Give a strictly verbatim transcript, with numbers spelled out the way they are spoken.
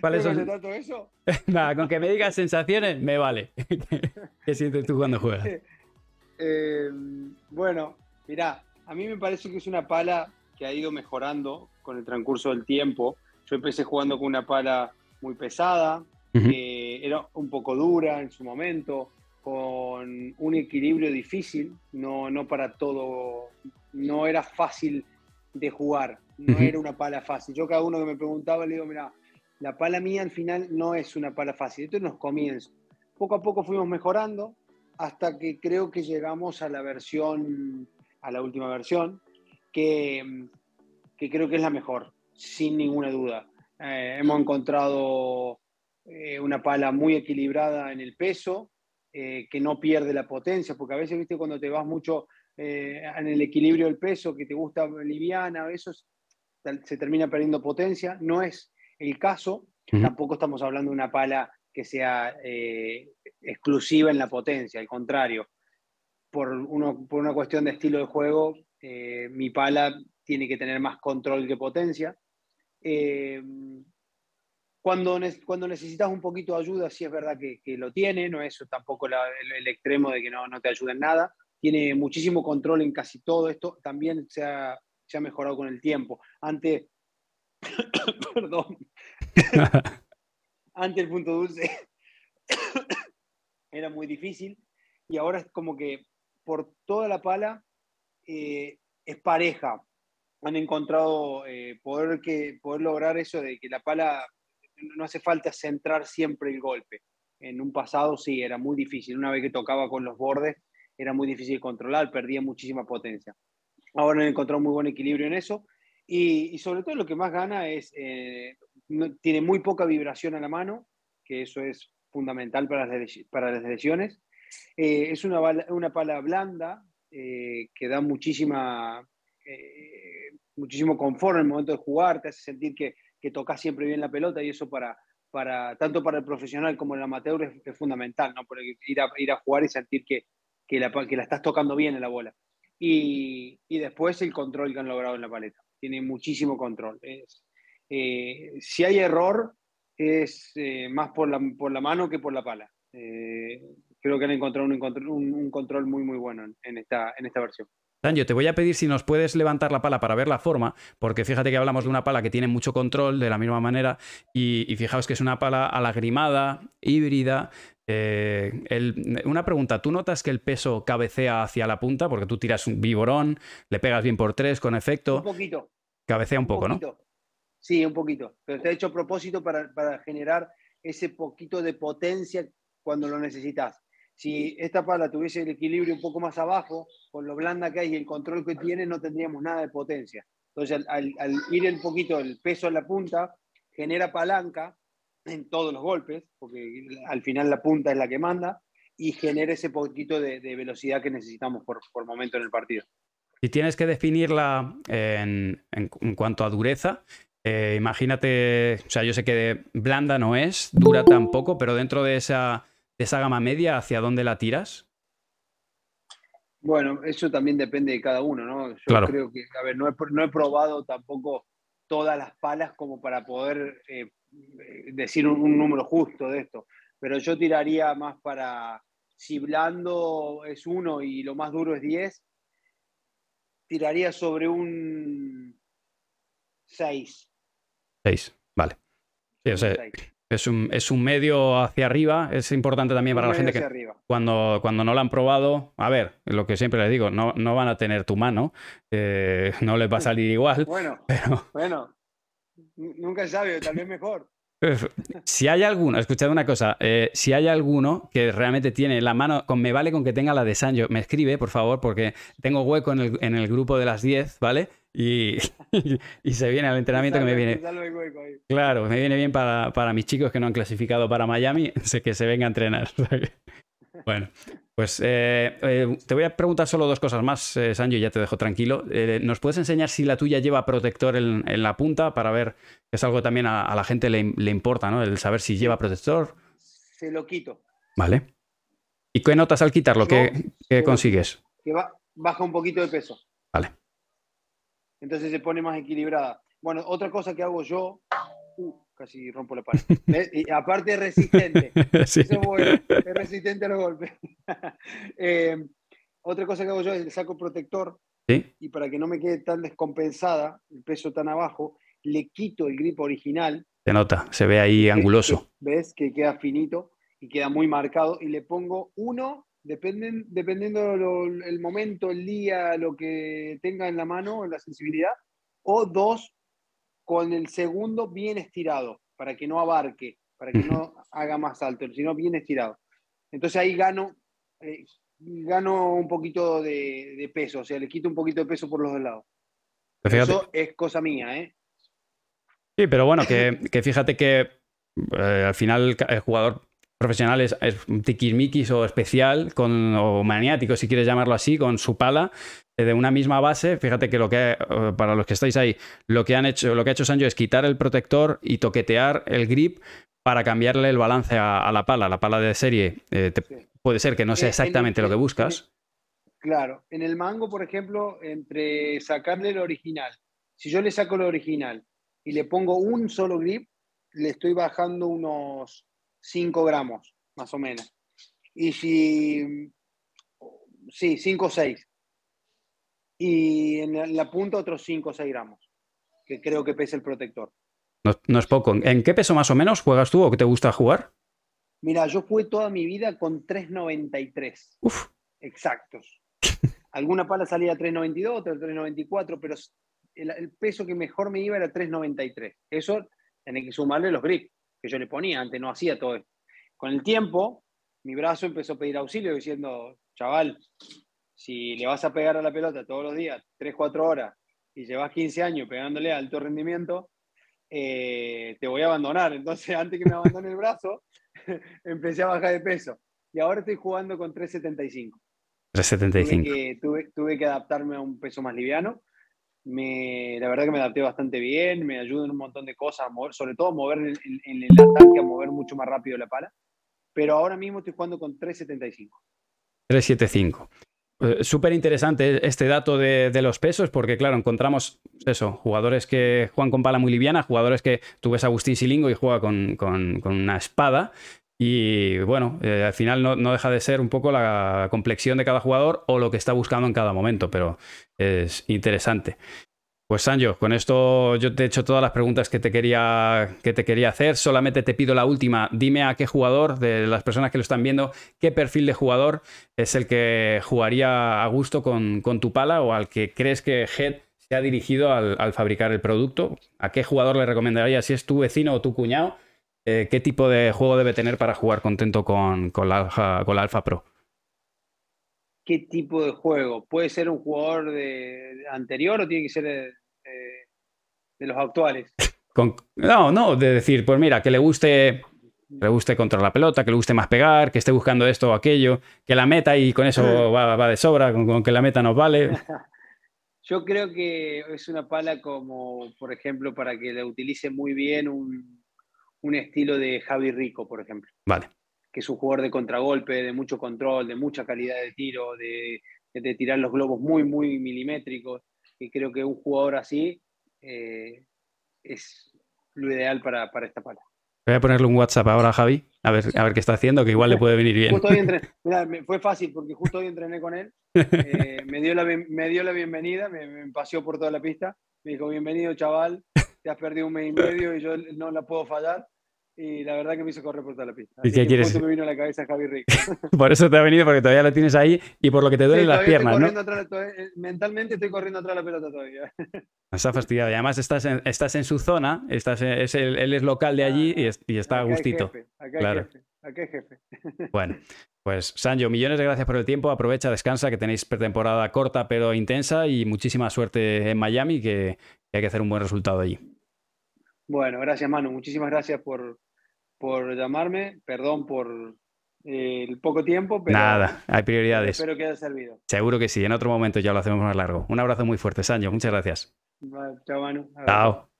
¿Cuáles son? Tanto eso? Nada, con que me digas sensaciones me vale. ¿Qué sientes tú cuando juegas? Eh, bueno, mirá, a mí me parece que es una pala que ha ido mejorando con el transcurso del tiempo. Yo empecé jugando con una pala muy pesada, uh-huh. que era un poco dura en su momento, con un equilibrio difícil, no, no para todo, no era fácil de jugar, no uh-huh. era una pala fácil. Yo cada uno que me preguntaba le digo, mira, la pala mía al final no es una pala fácil, esto es los comienzos. Poco a poco fuimos mejorando hasta que creo que llegamos a la versión, a la última versión, que, que creo que es la mejor, sin ninguna duda. Eh, hemos encontrado eh, una pala muy equilibrada en el peso, eh, que no pierde la potencia, porque a veces, viste, cuando te vas mucho eh, en el equilibrio del peso, que te gusta liviana, eso se termina perdiendo potencia. No es el caso, uh-huh. tampoco estamos hablando de una pala que sea eh, exclusiva en la potencia, al contrario. Por, uno, por una cuestión de estilo de juego, eh, mi pala tiene que tener más control que potencia. Eh, cuando, cuando necesitas un poquito de ayuda, sí es verdad que, que lo tiene, no es tampoco la, el, el extremo de que no, no te ayuda en nada. Tiene muchísimo control en casi todo esto, también se ha, se ha mejorado con el tiempo. Antes, perdón, antes el punto dulce era muy difícil y ahora es como que por toda la pala eh, es pareja. Han encontrado eh, poder, que, poder lograr eso de que la pala no hace falta centrar siempre el golpe. En un pasado sí, era muy difícil. Una vez que tocaba con los bordes, era muy difícil de controlar, perdía muchísima potencia. Ahora han encontrado muy buen equilibrio en eso. Y, y sobre todo lo que más gana es, eh, no, tiene muy poca vibración a la mano, que eso es fundamental para las, para las lesiones. Eh, es una, una pala blanda eh, que da muchísima... Eh, muchísimo confort en el momento de jugar, te hace sentir que, que tocas siempre bien la pelota y eso para, para, tanto para el profesional como el amateur es, es fundamental, ¿no? Porque ir, a, ir a jugar y sentir que, que, la, que la estás tocando bien en la bola. Y, y después el control que han logrado en la paleta, tiene muchísimo control. Es, eh, si hay error es eh, más por la, por la mano que por la pala. Eh, creo que han encontrado un, un, un control muy muy bueno en, en, esta, en esta versión. Sancho, te voy a pedir si nos puedes levantar la pala para ver la forma, porque fíjate que hablamos de una pala que tiene mucho control de la misma manera y, y fijaos que es una pala alagrimada, híbrida. Eh, el, una pregunta, ¿tú notas que el peso cabecea hacia la punta? Porque tú tiras un biborón, le pegas bien por tres con efecto. Un poquito. Cabecea un poco, un ¿no? Sí, un poquito. Pero te he hecho propósito para, para generar ese poquito de potencia cuando lo necesitas. Si esta pala tuviese el equilibrio un poco más abajo, con lo blanda que hay y el control que tiene, no tendríamos nada de potencia. Entonces, al, al, al ir un poquito el peso a la punta, genera palanca en todos los golpes, porque al final la punta es la que manda, y genera ese poquito de, de velocidad que necesitamos por, por momento en el partido. Si tienes que definirla en, en, en cuanto a dureza... Eh, imagínate, o sea, yo sé que blanda no es, dura tampoco, pero dentro de esa, de esa gama media, ¿hacia dónde la tiras? Bueno, eso también depende de cada uno, ¿no? Yo claro. creo que, a ver, no he, no he probado tampoco todas las palas como para poder eh, decir un, un número justo de esto, pero yo tiraría más para, si blando es uno y lo más duro es diez, tiraría sobre un seis. seis, vale. Sí, o sea, es un, es un medio hacia arriba. Es importante también para la gente que cuando, cuando no la han probado, a ver, lo que siempre les digo, no, no van a tener tu mano, eh, no les va a salir igual. Bueno, pero... bueno, nunca sabe, tal vez mejor. Si hay alguno, escuchad una cosa, eh, si hay alguno que realmente tiene la mano, con, me vale con que tenga la de Sancho, me escribe, por favor, porque tengo hueco en el, en el grupo de las diez, ¿vale? Y, y, y se viene al entrenamiento salve, que me viene... Hueco ahí. Claro, me viene bien para, para mis chicos que no han clasificado para Miami, que se venga a entrenar. Bueno, pues eh, eh, te voy a preguntar solo dos cosas más, eh, Sancho, y ya te dejo tranquilo. Eh, ¿Nos puedes enseñar si la tuya lleva protector en, en la punta para ver que es algo también a, a la gente le, le importa, ¿no? El saber si lleva protector. Se lo quito. Vale. ¿Y qué notas al quitarlo? No, ¿Qué, qué consigues? Que va, baja un poquito de peso. Vale. Entonces se pone más equilibrada. Bueno, otra cosa que hago yo, uh, casi rompo la pared. Y aparte es resistente. Sí. Eso es bueno, es resistente a los golpes. eh, otra cosa que hago yo es le saco protector. ¿Sí? Y para que no me quede tan descompensada, el peso tan abajo, le quito el grip original. Se nota, se ve ahí anguloso. ¿Ves? Que queda finito y queda muy marcado. Y le pongo uno, dependen, dependiendo lo, el momento, el día, lo que tenga en la mano, la sensibilidad, o dos con el segundo bien estirado, para que no abarque, para que no haga más alto, sino bien estirado. Entonces ahí gano... Eh, gano un poquito de, de peso, o sea, le quito un poquito de peso por los dos lados. Fíjate. Eso es cosa mía, ¿eh? Sí, pero bueno, que, que fíjate que eh, al final el jugador profesional es, es tiquismiquis o especial, con, o maniático, si quieres llamarlo así, con su pala, de una misma base. Fíjate que lo que, para los que estáis ahí, lo que han hecho, lo que ha hecho Sancho es quitar el protector y toquetear el grip para cambiarle el balance a, a la pala, la pala de serie. Eh, te, sí. Puede ser que no sea exactamente el, lo que buscas. En el, claro. En el mango, por ejemplo, entre sacarle el original, si yo le saco el original y le pongo un solo grip, le estoy bajando unos cinco gramos, más o menos. Y si... Sí, cinco o seis. Y en la, en la punta otros cinco o seis gramos, que creo que pesa el protector. No, no es poco. ¿En qué peso más o menos juegas tú o qué te gusta jugar? Mira, yo jugué toda mi vida con tres noventa y tres. Uf. Exactos. Alguna pala salía a tres noventa y dos, otra tres noventa y cuatro, pero el, el peso que mejor me iba era tres noventa y tres. Eso tenía que sumarle los grips que yo le ponía, antes no hacía todo esto. Con el tiempo, mi brazo empezó a pedir auxilio diciendo, chaval, si le vas a pegar a la pelota todos los días, tres, cuatro horas, y llevas quince años pegándole a alto rendimiento, Eh, te voy a abandonar. Entonces, antes que me abandone el brazo, empecé a bajar de peso. Y ahora estoy jugando con tres setenta y cinco. tres setenta y cinco. Tuve que, tuve, tuve que adaptarme a un peso más liviano. Me, la verdad que me adapté bastante bien, me ayuda en un montón de cosas, a mover, sobre todo mover en el, en el ataque, a mover mucho más rápido la pala. Pero ahora mismo estoy jugando con tres setenta y cinco. tres setenta y cinco. Súper interesante este dato de, de los pesos, porque claro, encontramos eso, jugadores que juegan con pala muy liviana, jugadores que tú ves a Agustín Silingo y juega con, con, con una espada, y bueno, eh, al final no, no deja de ser un poco la complexión de cada jugador o lo que está buscando en cada momento, pero es interesante. Pues Sancho, con esto yo te he hecho todas las preguntas que te quería, que te quería hacer. Solamente te pido la última. Dime a qué jugador, de las personas que lo están viendo, qué perfil de jugador es el que jugaría a gusto con, con tu pala, o al que crees que Head se ha dirigido al, al fabricar el producto. ¿A qué jugador le recomendarías? Si es tu vecino o tu cuñado, eh, ¿qué tipo de juego debe tener para jugar contento con, con, la, Alpha, con la Alpha Pro? ¿Qué tipo de juego? ¿Puede ser un jugador de, de anterior o tiene que ser de, de, de los actuales? Con, no, no, de decir, pues mira, que le guste, le guste controlar la pelota, que le guste más pegar, que esté buscando esto o aquello, que la meta y con eso va, va de sobra, con, con que la meta nos vale. Yo creo que es una pala como, por ejemplo, para que la utilice muy bien un, un estilo de Javi Rico, por ejemplo. Vale. Que es un jugador de contragolpe, de mucho control, de mucha calidad de tiro, de, de, de tirar los globos muy, muy milimétricos. Y creo que un jugador así eh, es lo ideal para, para esta pala. Voy a ponerle un WhatsApp ahora a Javi, a ver, a ver qué está haciendo, que igual le puede venir bien. Justo hoy entrené, mirá, me, fue fácil, porque justo hoy entrené con él. Eh, me, dio la, me dio la bienvenida, me, me paseó por toda la pista. Me dijo, bienvenido, chaval, te has perdido un mes y medio y yo no la puedo fallar. Y la verdad que me hizo correr por toda la pista. ¿Y qué quieres? Por eso me vino a la cabeza Javi Rico. Por eso te ha venido, porque todavía lo tienes ahí y por lo que te duelen sí, las piernas, ¿no? Atrás, todavía, mentalmente estoy corriendo atrás de la pelota todavía. Está fastidiado. Y además estás en, estás en su zona, estás en, es el, él es local de allí y, es, y está acá a gustito. Jefe, acá claro. Hay jefe, acá hay jefe. Bueno, pues Sancho, millones de gracias por el tiempo. Aprovecha, descansa, que tenéis pretemporada corta pero intensa, y muchísima suerte en Miami, que, que hay que hacer un buen resultado allí. Bueno, gracias Manu, muchísimas gracias por, por llamarme, perdón por eh, el poco tiempo, pero nada, hay prioridades. Espero que haya servido. Seguro que sí, en otro momento ya lo hacemos más largo. Un abrazo muy fuerte, Sancho, muchas gracias. Vale, chao Manu. Chao.